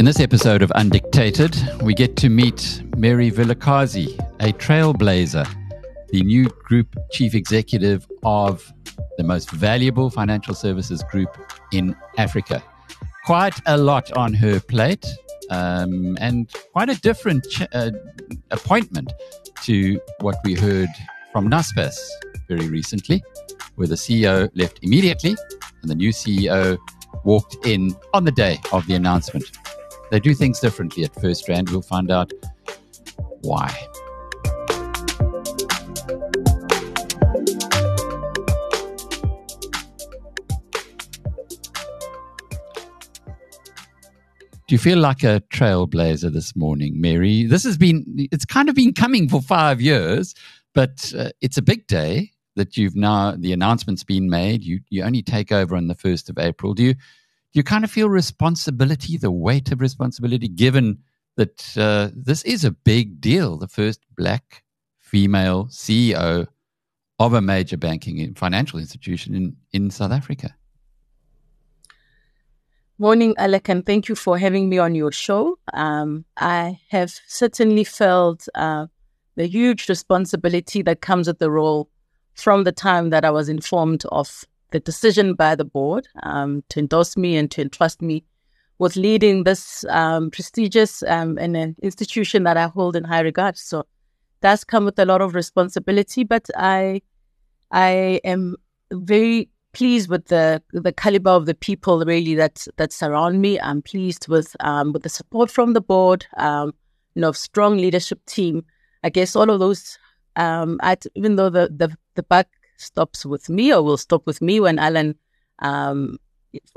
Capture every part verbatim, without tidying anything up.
In this episode of Undictated, we get to meet Mary Vilakazi, a trailblazer, the new group chief executive of the most valuable financial services group in Africa. Quite a lot on her plate, um, and quite a different ch- uh, appointment to what we heard from Naspers very recently, where the C E O left immediately and the new C E O walked in on the day of the announcement. They do things differently at FirstRand. We'll find out why. Do you feel like a trailblazer this morning, Mary? This has been, it's kind of been coming for five years, but uh, it's a big day that you've now, the announcement's been made. You you only take over on the first of April. Do you Do you kind of feel responsibility, the weight of responsibility, given that uh, this is a big deal, the first black female C E O of a major banking and financial institution in, in South Africa? Morning, Alec, and thank you for having me on your show. Um, I have certainly felt uh, the huge responsibility that comes with the role from the time that I was informed of the decision by the board um, to endorse me and to entrust me with leading this um, prestigious um, and an institution that I hold in high regard. So that's come with a lot of responsibility, but I I am very pleased with the the caliber of the people really that that surround me. I'm pleased with um, with the support from the board, um, you know, strong leadership team. I guess all of those. Um, at, even though the the the back. stops with me or will stop with me when Alan um,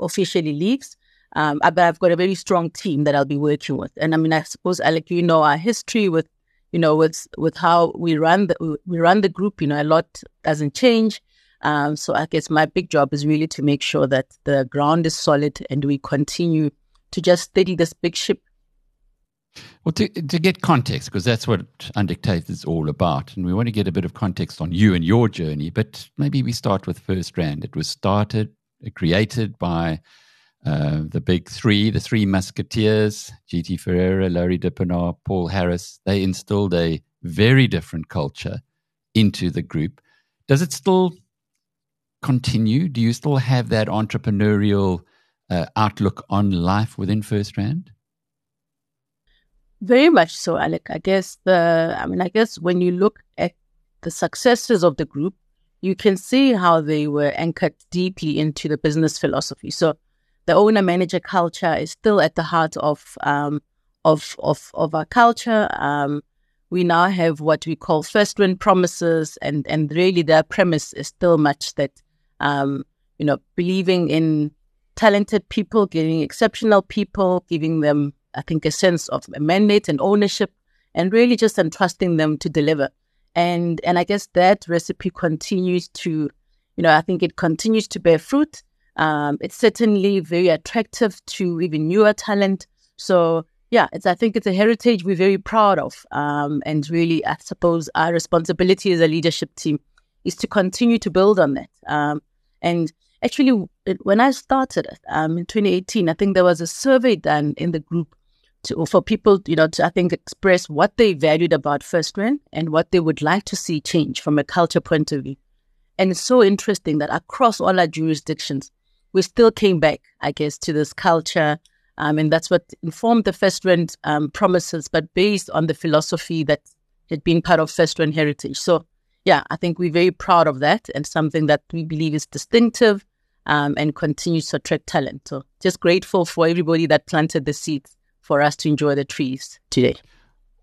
officially leaves. Um, but I've got a very strong team that I'll be working with. And I mean, I suppose, Alec, you know, our history with, you know, with with how we run the, we run the group, you know, a lot doesn't change. Um, so I guess my big job is really to make sure that the ground is solid and we continue to just steady this big ship. Well, to, to get context, because that's what Undictated is all about, and we want to get a bit of context on you and your journey, but maybe we start with FirstRand. It was started, created by uh, the big three, the three musketeers, G T. Ferreira, Laurie Dippenaar, Paul Harris. They instilled a very different culture into the group. Does it still continue? Do you still have that entrepreneurial uh, outlook on life within FirstRand? Very much so, Alec. I guess the, I mean, I guess when you look at the successes of the group, you can see how they were anchored deeply into the business philosophy. So, the owner-manager culture is still at the heart of um, of of of our culture. Um, we now have what we call FirstRand promises, and and really their premise is still much that um, you know, believing in talented people, getting exceptional people, giving them, I think, a sense of mandate and ownership, and really just entrusting them to deliver. And and I guess that recipe continues to, you know, I think it continues to bear fruit. Um, it's certainly very attractive to even newer talent. So, yeah, it's I think it's a heritage we're very proud of. Um, and really, I suppose our responsibility as a leadership team is to continue to build on that. Um, and actually, it, when I started um, in twenty eighteen, I think there was a survey done in the group To, for people, you know, to, I think, express what they valued about FirstRand and what they would like to see change from a culture point of view. And it's so interesting that across all our jurisdictions, we still came back, I guess, to this culture. Um, and that's what informed the FirstRand um, promises, but based on the philosophy that had been part of FirstRand heritage. So, yeah, I think we're very proud of that and something that we believe is distinctive um, and continues to attract talent. So just grateful for everybody that planted the seeds for us to enjoy the trees today.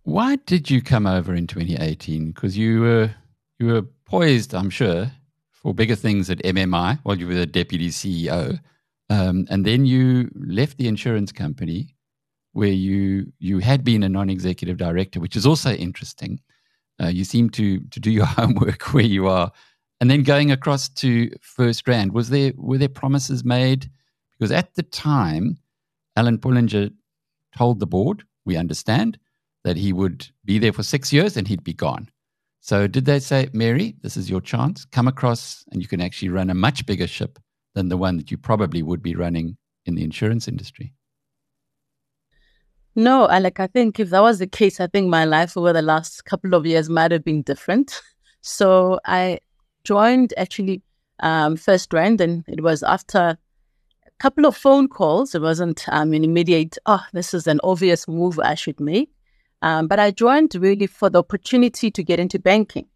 Why did you come over in twenty eighteen? Because you were you were poised, I'm sure, for bigger things at M M I while you were the deputy C E O, um, and then you left the insurance company where you you had been a non-executive director, which is also interesting. Uh, you seem to to do your homework where you are, and then going across to FirstRand. Was there were there promises made? Because at the time, Alan Pullinger told the board, we understand, that he would be there for six years and he'd be gone. So did they say, Mary, this is your chance, come across and you can actually run a much bigger ship than the one that you probably would be running in the insurance industry? No, Alec, I think if that was the case, I think my life over the last couple of years might have been different. So I joined actually um, FirstRand, and it was after a couple of phone calls. It wasn't um, an immediate, oh, this is an obvious move I should make. Um, but I joined really for the opportunity to get into banking,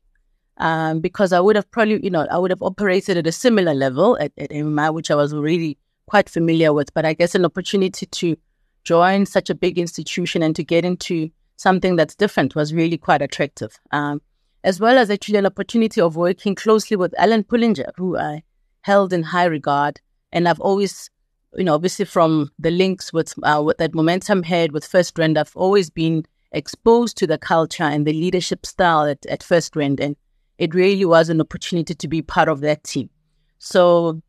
um, because I would have probably, you know, I would have operated at a similar level at, at M M I, which I was already quite familiar with. But I guess an opportunity to join such a big institution and to get into something that's different was really quite attractive, um, as well as actually an opportunity of working closely with Alan Pullinger, who I held in high regard. And I've always, you know, obviously from the links with, uh, with that Momentum head with FirstRand, I've always been exposed to the culture and the leadership style at, at FirstRand. And it really was an opportunity to be part of that team. So,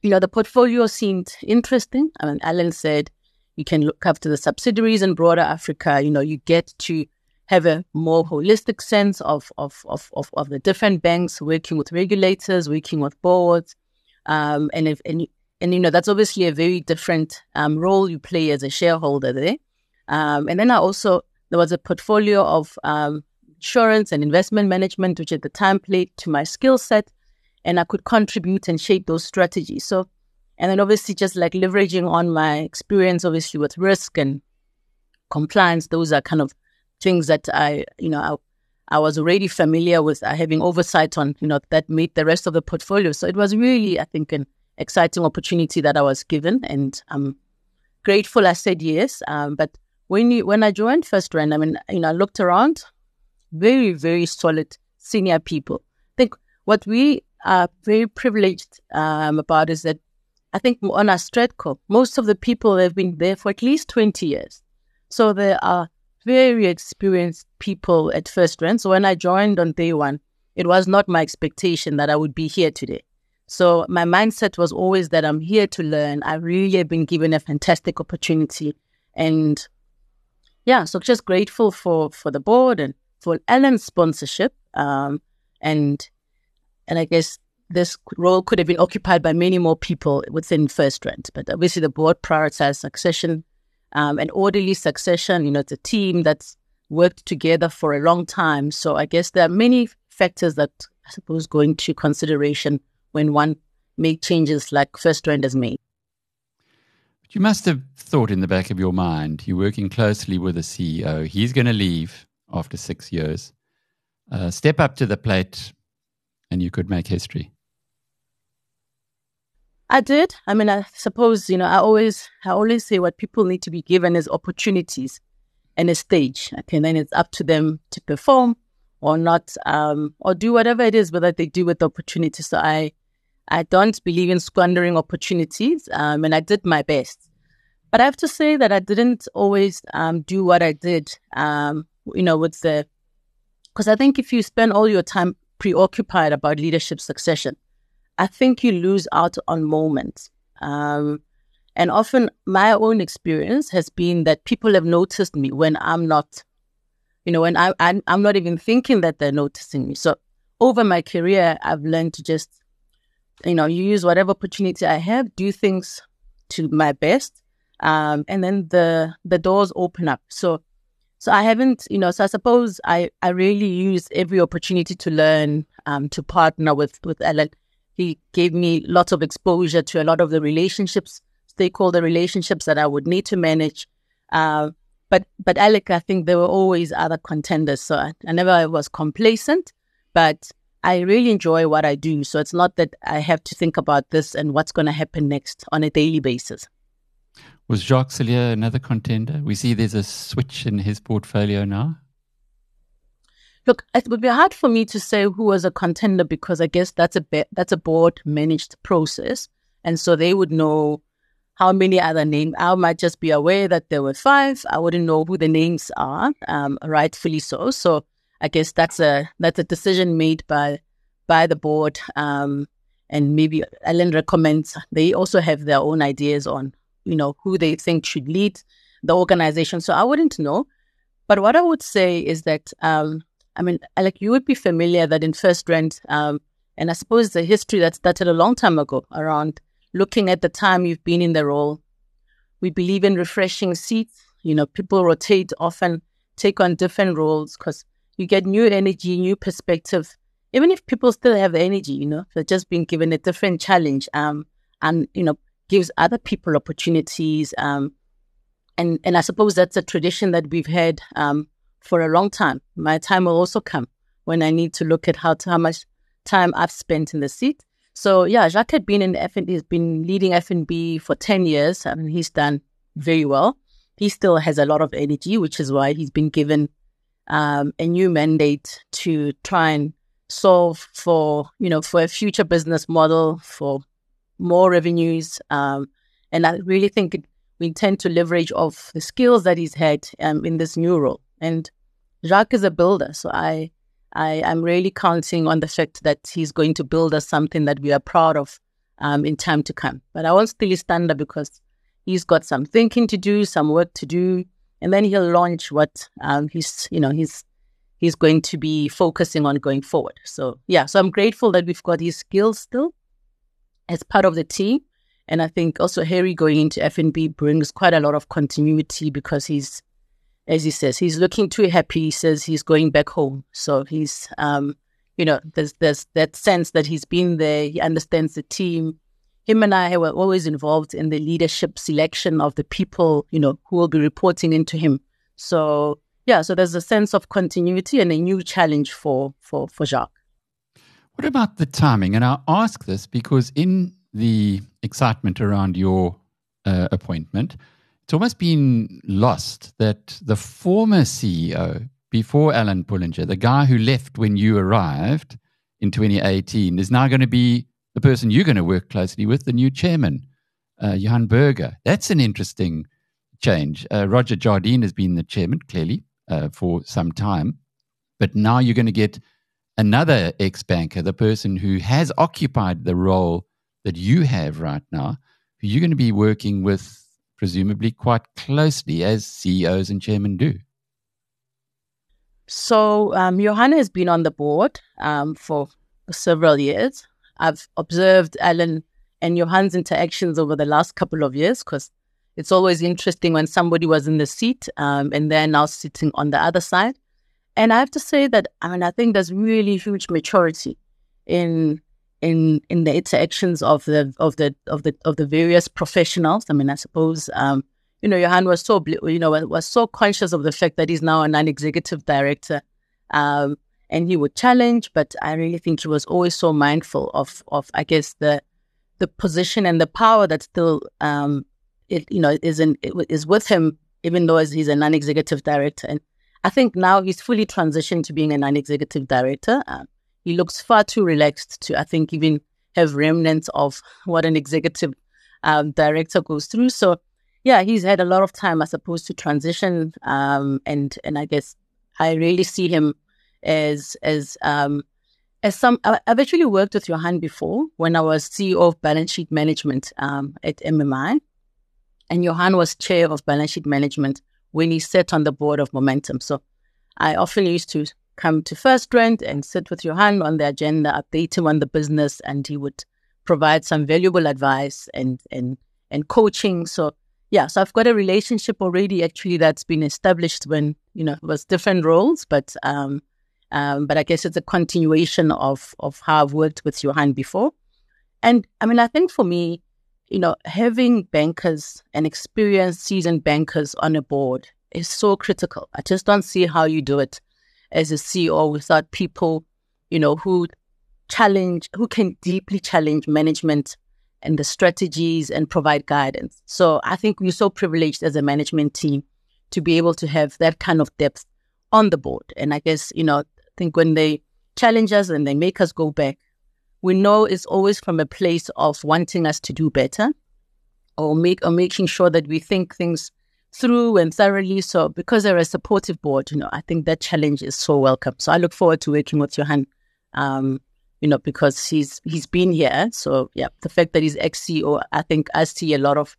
you know, the portfolio seemed interesting. I mean, Alan said, you can look after the subsidiaries in broader Africa. You know, you get to have a more holistic sense of of of of, of the different banks, working with regulators, working with boards, um, and if and, and you know that's obviously a very different um, role you play as a shareholder there. Um, and then I also there was a portfolio of um, insurance and investment management, which at the time played to my skill set, and I could contribute and shape those strategies. So. And then obviously just like leveraging on my experience, obviously with risk and compliance, those are kind of things that I, you know, I, I was already familiar with uh, having oversight on, you know, that made the rest of the portfolio. So it was really, I think, an exciting opportunity that I was given. And I'm grateful I said yes. Um, but when you, when I joined FirstRand, I mean, you know, I looked around, very, very solid senior people. I think what we are very privileged um, about is that I think on our Stratco, most of the people have been there for at least twenty years. So there are very experienced people at FirstRand. So when I joined on day one, it was not my expectation that I would be here today. So my mindset was always that I'm here to learn. I really have been given a fantastic opportunity. And yeah, so just grateful for, for the board and for Alan's sponsorship. Um, and and I guess this role could have been occupied by many more people within FirstRand, but obviously the board prioritized succession um, and orderly succession. You know, it's a team that's worked together for a long time. So I guess there are many factors that I suppose go into consideration when one makes changes like FirstRand has made. But you must have thought in the back of your mind, you're working closely with a C E O, he's going to leave after six years, uh, step up to the plate and you could make history. I did. I mean, I suppose, you know, I always I always say what people need to be given is opportunities and a stage. Okay, and then it's up to them to perform or not, um, or do whatever it is, whether they do with the opportunity. So I, I don't believe in squandering opportunities, um, and I did my best. But I have to say that I didn't always um, do what I did, um, you know, with the... Because I think if you spend all your time preoccupied about leadership succession, I think you lose out on moments. Um, and often my own experience has been that people have noticed me when I'm not, you know, when I, I'm, I'm not even thinking that they're noticing me. So over my career, I've learned to just, you know, use whatever opportunity I have, do things to my best. Um, and then the, the doors open up. So So I haven't, you know, so I suppose I, I really used every opportunity to learn, um, to partner with, with Alan. He gave me lots of exposure to a lot of the relationships, stakeholder relationships that I would need to manage. Uh, but, but Alec, I think there were always other contenders. So I, I never was complacent, but I really enjoy what I do. So it's not that I have to think about this and what's going to happen next on a daily basis. Was Jacques Celliers another contender? We see there's a switch in his portfolio now. Look, it would be hard for me to say who was a contender because I guess that's a be- that's a board-managed process. And so they would know how many other names. I might just be aware that there were five. I wouldn't know who the names are, um, rightfully so. So I guess that's a that's a decision made by, by the board. Um, and maybe Alan recommends they also have their own ideas on, you know, who they think should lead the organization. So I wouldn't know. But what I would say is that, um, I mean, Alec, you would be familiar that in FirstRand, um, and I suppose the history that started a long time ago around looking at the time you've been in the role, We believe in refreshing seats. You know, people rotate often, take on different roles because you get new energy, new perspective. Even if people still have energy, you know, they're just being given a different challenge um, and, you know, gives other people opportunities. Um, and, and I suppose that's a tradition that we've had um, for a long time. My time will also come when I need to look at how to, how much time I've spent in the seat. So, yeah, Jacques had been in F N B, he's been leading F N B for ten years and he's done very well. He still has a lot of energy, which is why he's been given um, a new mandate to try and solve for, you know, for a future business model, for more revenues. Um, and I really think it, we intend to leverage off the skills that he's had um, in this new role. And Jacques is a builder, so I, I, I'm really counting on the fact that he's going to build us something that we are proud of um, in time to come. But I won't steal his thunder because he's got some thinking to do, some work to do, and then he'll launch what um, he's, you know, he's he's going to be focusing on going forward. So, yeah, so I'm grateful that we've got his skills still as part of the team. And I think also Harry going into F N B brings quite a lot of continuity because he's, as he says, he's looking too happy. He says he's going back home. So he's, um, you know, there's, there's that sense that he's been there. He understands the team. Him and I were always involved in the leadership selection of the people, you know, who will be reporting into him. So, yeah, so there's a sense of continuity and a new challenge for, for, for Jacques. What about the timing? And I ask this because in the excitement around your uh, appointment, it's almost been lost that the former C E O before Alan Pullinger, the guy who left when you arrived in twenty eighteen, is now going to be the person you're going to work closely with, the new chairman, uh, Johan Berger. That's an interesting change. Uh, Roger Jardine has been the chairman, clearly, uh, for some time. But now you're going to get another ex-banker, the person who has occupied the role that you have right now, who you're going to be working with presumably quite closely, as C E Os and chairmen do. So um, Johan has been on the board um, for several years. I've observed Alan and Johan's interactions over the last couple of years because it's always interesting when somebody was in the seat um, and they're now sitting on the other side. And I have to say that, I mean, I think there's really huge maturity in in in the interactions of the of the of the of the various professionals. I mean, I suppose um, you know, Johan was so you know was so conscious of the fact that he's now a non-executive director, um, and he would challenge. But I really think he was always so mindful of of I guess the the position and the power that still um, it you know is in, it is with him, even though he's a non-executive director. And I think now he's fully transitioned to being a non-executive director. Uh, he looks far too relaxed to, I think, even have remnants of what an executive um, director goes through. So, yeah, he's had a lot of time, I suppose, to transition. Um, and and I guess I really see him as as um, as some. I've actually worked with Johan before when I was C E O of Balance Sheet Management um, at M M I, and Johan was chair of Balance Sheet Management when he sat on the board of Momentum. So I often used to come to FirstRand and sit with Johan on the agenda, update him on the business, and he would provide some valuable advice and and and coaching. So, yeah, so I've got a relationship already, actually, that's been established when, you know, it was different roles. But um, um, but I guess it's a continuation of, of how I've worked with Johan before. And, I mean, I think for me, you know, having bankers and experienced, seasoned bankers on a board is so critical. I just don't see how you do it as a C E O without people, you know, who challenge, who can deeply challenge management and the strategies and provide guidance. So I think we're so privileged as a management team to be able to have that kind of depth on the board. And I guess, you know, I think when they challenge us and they make us go back, we know it's always from a place of wanting us to do better or make or making sure that we think things through and thoroughly. So because they're a supportive board, you know, I think that challenge is so welcome. So I look forward to working with Johan, um, you know, because he's he's been here. So, yeah, the fact that he's ex-C E O, I think I see a lot of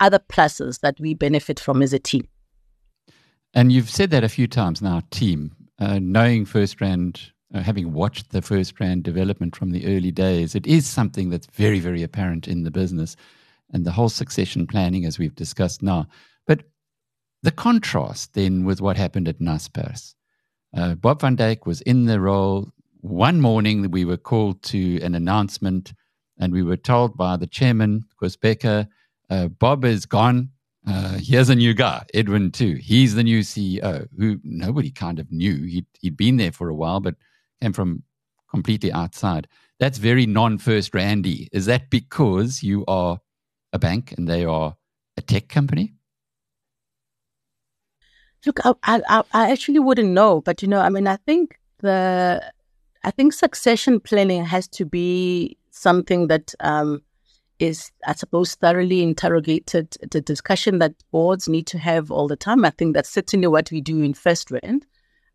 other pluses that we benefit from as a team. And you've said that a few times now, team, uh, knowing FirstRand, Uh, having watched the FirstRand development from the early days, it is something that's very, very apparent in the business. and the whole succession planning, as we've discussed now. But the contrast then with what happened at Naspers. Uh, Bob van Dijk was in the role. One morning we were called to an announcement and we were told by the chairman, Koos Becker, uh, Bob is gone. Uh, here's a new guy, Edwin too. He's the new C E O, who nobody kind of knew. He'd, he'd been there for a while, but came from completely outside. That's very non-FirstRand-y. Is that because you are a bank and they are a tech company? Look, I, I, I actually wouldn't know, but you know, I mean, I think the, I think succession planning has to be something that um, is, I suppose, thoroughly interrogated. The discussion that boards need to have all the time. I think that's certainly what we do in FirstRand,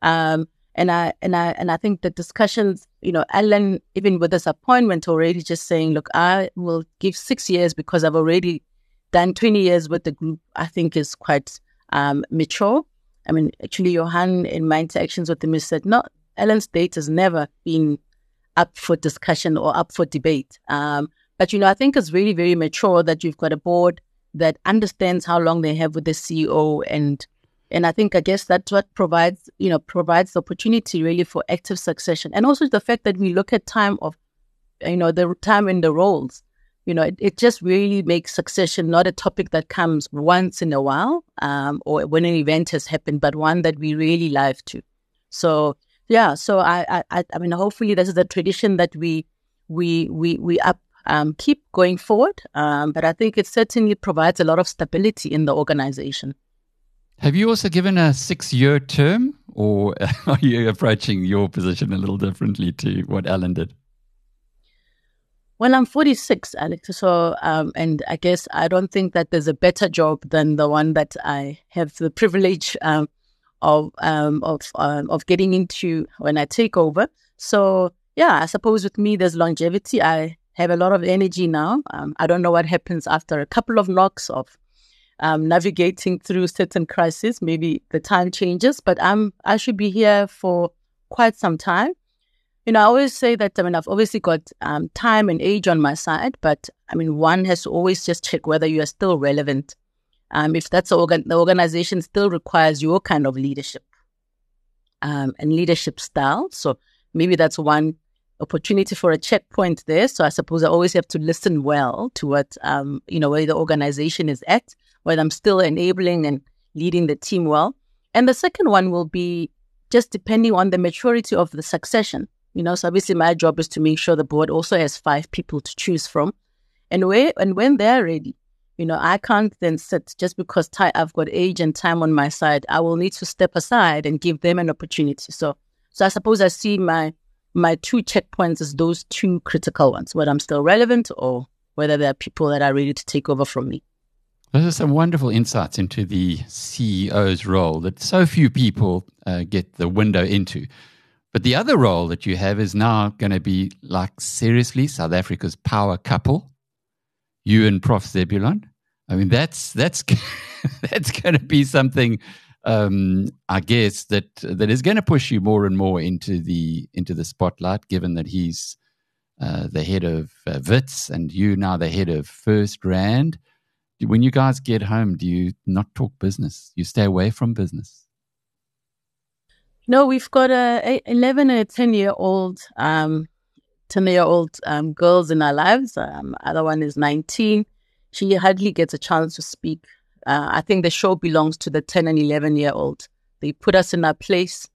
um, and I and I and I think the discussions, you know, Alan, even with this appointment already, just saying, look, I will give six years because I've already done twenty years with the group. I think is quite um, mature. I mean, actually, Johan, in my interactions with him, he said, no, Alan's date has never been up for discussion or up for debate. Um, but, you know, I think it's really, very mature that you've got a board that understands how long they have with the C E O. And and I think, I guess that's what provides, you know, provides the opportunity really for active succession. And also the fact that we look at time of, you know, the time in the roles. You know, it, it just really makes succession not a topic that comes once in a while um, or when an event has happened, but one that we really live to. So, yeah, so I, I, I mean, hopefully this is a tradition that we we we we up um, keep going forward. Um, but I think it certainly provides a lot of stability in the organization. Have you also given a six-year term, or are you approaching your position a little differently to what Alan did? Well, I'm forty-six, Alex, so um, and I guess I don't think that there's a better job than the one that I have the privilege um, of um, of um, of getting into when I take over. So, yeah, I suppose with me there's longevity. I have a lot of energy now. Um, I don't know what happens after a couple of knocks of um, navigating through certain crises. Maybe the time changes, but I'm I should be here for quite some time. You know, I always say that, I mean, I've obviously got um, time and age on my side, but, I mean, one has to always just check whether you are still relevant, um, if that's organ- the organization still requires your kind of leadership um, and leadership style. So maybe that's one opportunity for a checkpoint there. So I suppose I always have to listen well to what, um, you know, where the organization is at, whether I'm still enabling and leading the team well. And the second one will be just depending on the maturity of the succession. You know, so obviously my job is to make sure the board also has five people to choose from. And where and when they're ready, you know, I can't then sit just because t- I've got age and time on my side. I will need to step aside and give them an opportunity. So so I suppose I see my my two checkpoints as those two critical ones, whether I'm still relevant or whether there are people that are ready to take over from me. Those are some wonderful insights into the C E O's role that so few people uh, get the window into. But the other role that you have is now going to be, like, seriously, South Africa's power couple, you and Professor Zebulon. I mean, that's that's that's going to be something, um, I guess, that that is going to push you more and more into the into the spotlight, given that he's uh, the head of uh, Wits and you now the head of FirstRand. When you guys get home, do you not talk business? You stay away from business? No, we've got a eleven and a ten year old, um, ten year old um, girls in our lives. Um, other one is nineteen. She hardly gets a chance to speak. Uh, I think the show belongs to the ten and eleven year old. They put us in our place,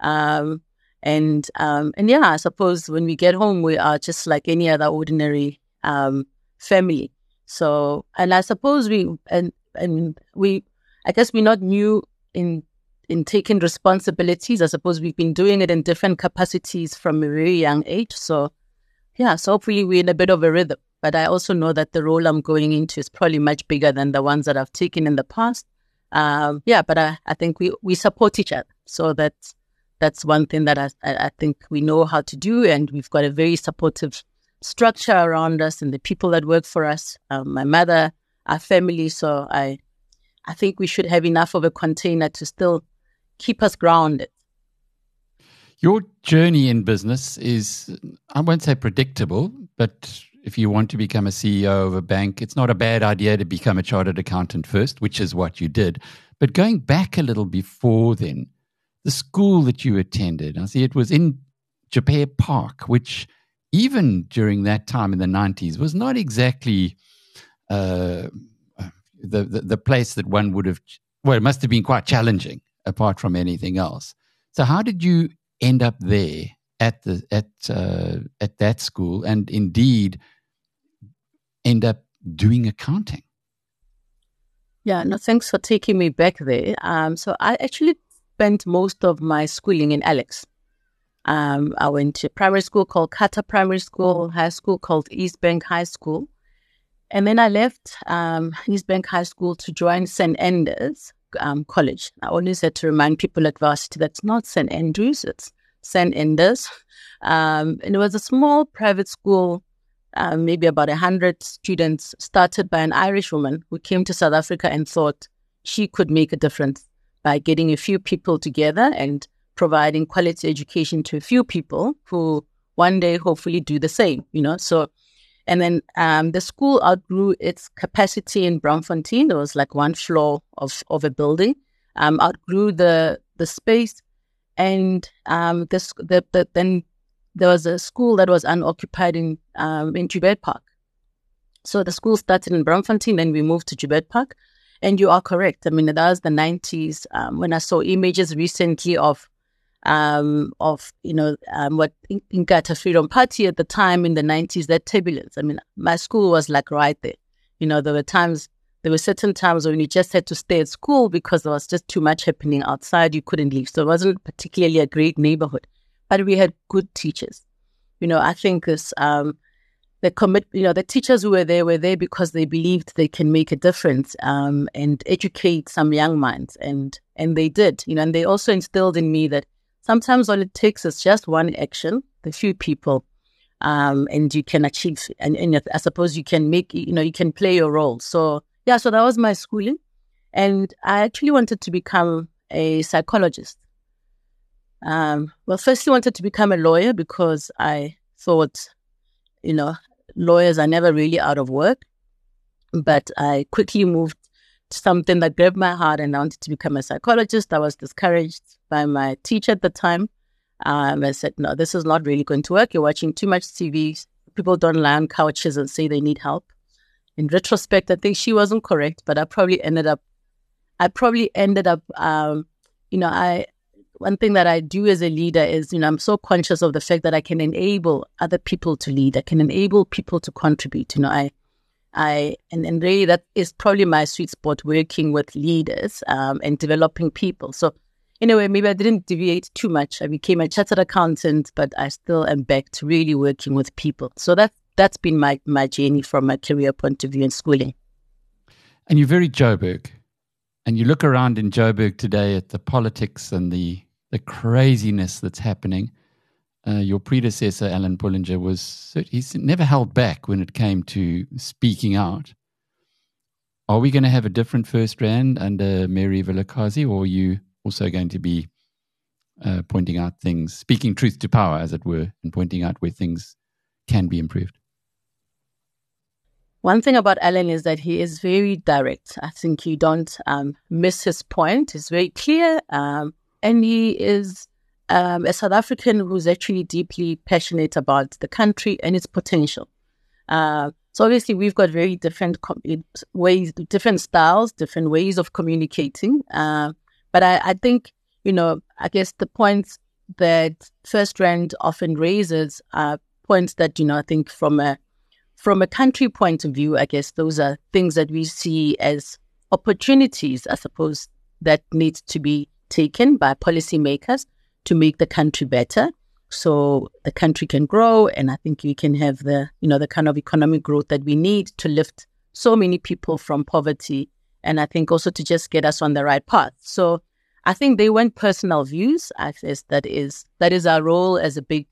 um, and um, and yeah, I suppose when we get home, we are just like any other ordinary um, family. So, and I suppose we and and we, I guess we're not new in. in taking responsibilities. I suppose we've been doing it in different capacities from a very young age. So, yeah, so hopefully we're in a bit of a rhythm. But I also know that the role I'm going into is probably much bigger than the ones that I've taken in the past. Um, yeah, but I, I think we, we support each other. So that's, that's one thing that I, I think we know how to do. And we've got a very supportive structure around us and the people that work for us, um, my mother, our family. So I, I think we should have enough of a container to still keep us grounded. Your journey in business is, I won't say predictable, but if you want to become a C E O of a bank, it's not a bad idea to become a chartered accountant first, which is what you did. But going back a little before then, the school that you attended, I see it was in Jubead Park, which even during that time in the nineties was not exactly uh, the, the the place that one would have, well, it must have been quite challenging apart from anything else. So how did you end up there at the at uh, at that school, and indeed end up doing accounting? Yeah, no, thanks for taking me back there. Um, so I actually spent most of my schooling in Alex. Um, I went to primary school called Qatar Primary School, high school called East Bank High School. And then I left um, East Bank High School to join Saint Andrews um, College. I always had to remind people at varsity that's not Saint Andrews, it's Saint Andrews. Um, and it was a small private school, uh, maybe about one hundred students, started by an Irish woman who came to South Africa and thought she could make a difference by getting a few people together and providing quality education to a few people who one day hopefully do the same, you know. So, and then um, the school outgrew its capacity in Braamfontein. There was like one floor of, of a building, um, outgrew the the space. And um, this, the, the, then there was a school that was unoccupied in um, in Jubead Park. So the school started in Braamfontein, and we moved to Jubead Park. And you are correct. I mean, that was the nineties um, when I saw images recently of um, of you know um, what Inkatha Freedom Party at the time in the nineties. That turbulence. I mean, my school was like right there. You know, there were times. There were certain times when you just had to stay at school because there was just too much happening outside. You couldn't leave. So it wasn't particularly a great neighborhood. But we had good teachers. You know, I think this, um, the commit, you know, the teachers who were there were there because they believed they can make a difference um, and educate some young minds. And, and they did. You know, and they also instilled in me that sometimes all it takes is just one action, the few people, um, and you can achieve. And, and I suppose you can make, you know, you can play your role. So, yeah, so that was my schooling. And I actually wanted to become a psychologist. Um, well, firstly, wanted to become a lawyer because I thought, you know, lawyers are never really out of work. But I quickly moved to something that grabbed my heart, and I wanted to become a psychologist. I was discouraged by my teacher at the time. Um, I said, no, this is not really going to work. You're watching too much T V. People don't lie on couches and say they need help. In retrospect, I think she wasn't correct, but I probably ended up, I probably ended up, um, you know, I, one thing that I do as a leader is, you know, I'm so conscious of the fact that I can enable other people to lead. I can enable people to contribute. You know, I, I, and, and really that is probably my sweet spot, working with leaders um, and developing people. So anyway, maybe I didn't deviate too much. I became a chartered accountant, but I still am back to really working with people. So that's, That's been my, my journey from my career point of view in schooling. And you're very Joburg. And you look around in Joburg today at the politics and the, the craziness that's happening. Uh, your predecessor, Alan Pullinger, was he's never held back when it came to speaking out. Are we going to have a different FirstRand under Mary Vilakazi, or are you also going to be uh, pointing out things, speaking truth to power, as it were, and pointing out where things can be improved? One thing about Alan is that he is very direct. I think you don't um, miss his point. It's very clear. Um, and he is um, a South African who's actually deeply passionate about the country and its potential. Uh, so obviously we've got very different com- ways, different styles, different ways of communicating. Uh, but I, I think, you know, I guess the points that FirstRand often raises are points that, you know, I think from a From a country point of view, I guess those are things that we see as opportunities, I suppose, that need to be taken by policymakers to make the country better, so the country can grow. And I think we can have the, you know, the kind of economic growth that we need to lift so many people from poverty. And I think also to just get us on the right path. So I think they want personal views. I guess that is that is our role as a big,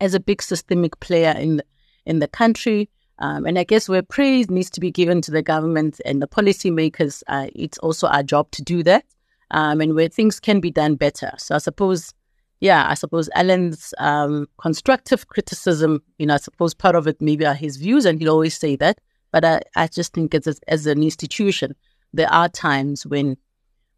as a big systemic player in the, in the country. Um, and I guess where praise needs to be given to the government and the policymakers, uh, it's also our job to do that, um, and where things can be done better. So I suppose yeah, I suppose Alan's um, constructive criticism, you know, I suppose part of it maybe are his views, and he'll always say that. But I, I just think as, as an institution, there are times when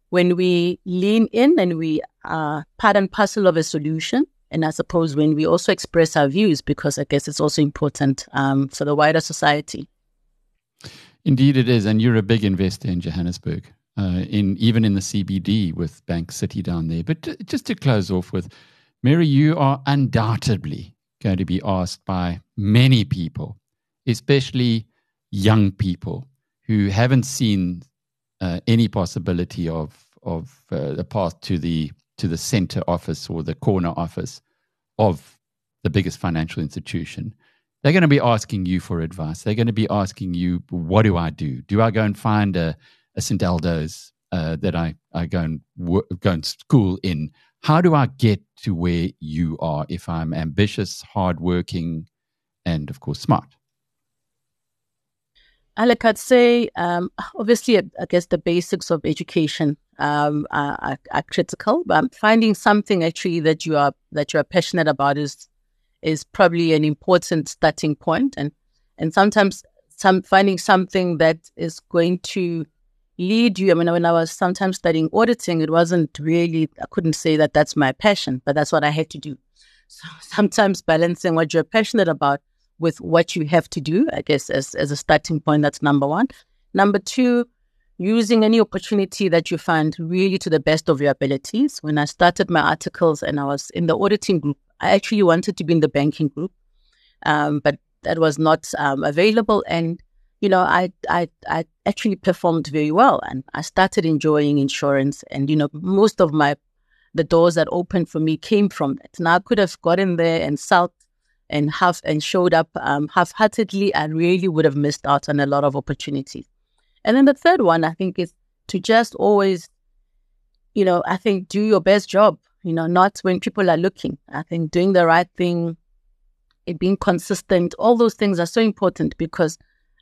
when we lean in and we are part and parcel of a solution. And I suppose when we also express our views, because I guess it's also important um, for the wider society. Indeed it is. And you're a big investor in Johannesburg, uh, in even in the C B D with Bank City down there. But t- just to close off with, Mary, you are undoubtedly going to be asked by many people, especially young people who haven't seen uh, any possibility of of uh, the path to the to the center office or the corner office of the biggest financial institution. They're going to be asking you for advice. They're going to be asking you, what do I do? Do I go and find a, a Saint Aldo's uh, that I, I go and work, go and school in? How do I get to where you are if I'm ambitious, hardworking, and of course smart? Alec, I'd say, um, obviously, I guess the basics of education um, are, are critical. But finding something actually that you are that you are passionate about is is probably an important starting point. And and sometimes some finding something that is going to lead you. I mean, when I was sometimes studying auditing, it wasn't really, I couldn't say that that's my passion, but that's what I had to do. So sometimes balancing what you're passionate about with what you have to do, I guess, as, as a starting point, that's number one. Number two, using any opportunity that you find really to the best of your abilities. When I started my articles and I was in the auditing group, I actually wanted to be in the banking group, um, but that was not um, available. And, you know, I, I I actually performed very well and I started enjoying insurance. And, you know, most of my the doors that opened for me came from that. Now, I could have gotten there and sought and half and showed up um, half-heartedly, I really would have missed out on a lot of opportunities. And then the third one, I think, is to just always, you know, I think do your best job, you know, not when people are looking. I think doing the right thing, it being consistent, all those things are so important because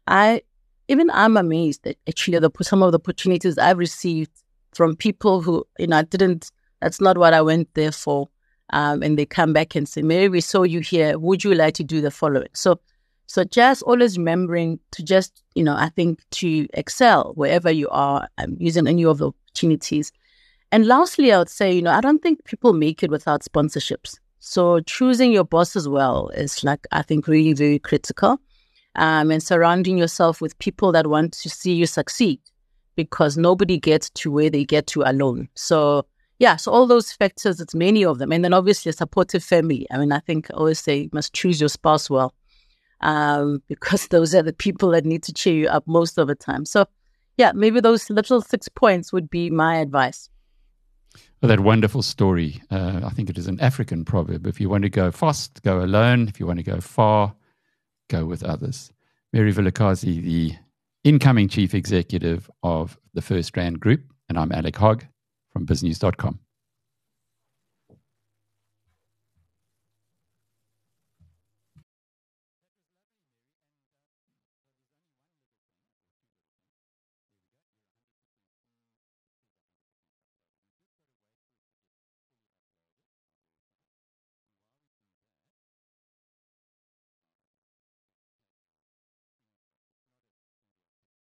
I, even I'm amazed that actually the, some of the opportunities I've received from people who, you know, I didn't, that's not what I went there for. Um, and they come back and say, Mary, we saw you here. Would you like to do the following? So so just always remembering to just, you know, I think to excel wherever you are, um, using any of the opportunities. And lastly, I would say, you know, I don't think people make it without sponsorships. So choosing your boss as well is like, I think, really very critical. Um, and surrounding yourself with people that want to see you succeed because nobody gets to where they get to alone. So Yeah, so all those factors, it's many of them. And then obviously a supportive family. I mean, I think I always say you must choose your spouse well um, because those are the people that need to cheer you up most of the time. So yeah, maybe those little six points would be my advice. Well, that wonderful story. Uh, I think it is an African proverb. If you want to go fast, go alone. If you want to go far, go with others. Mary Vilakazi, the incoming Chief Executive of the FirstRand Group, and I'm Alec Hogg from biz news dot com.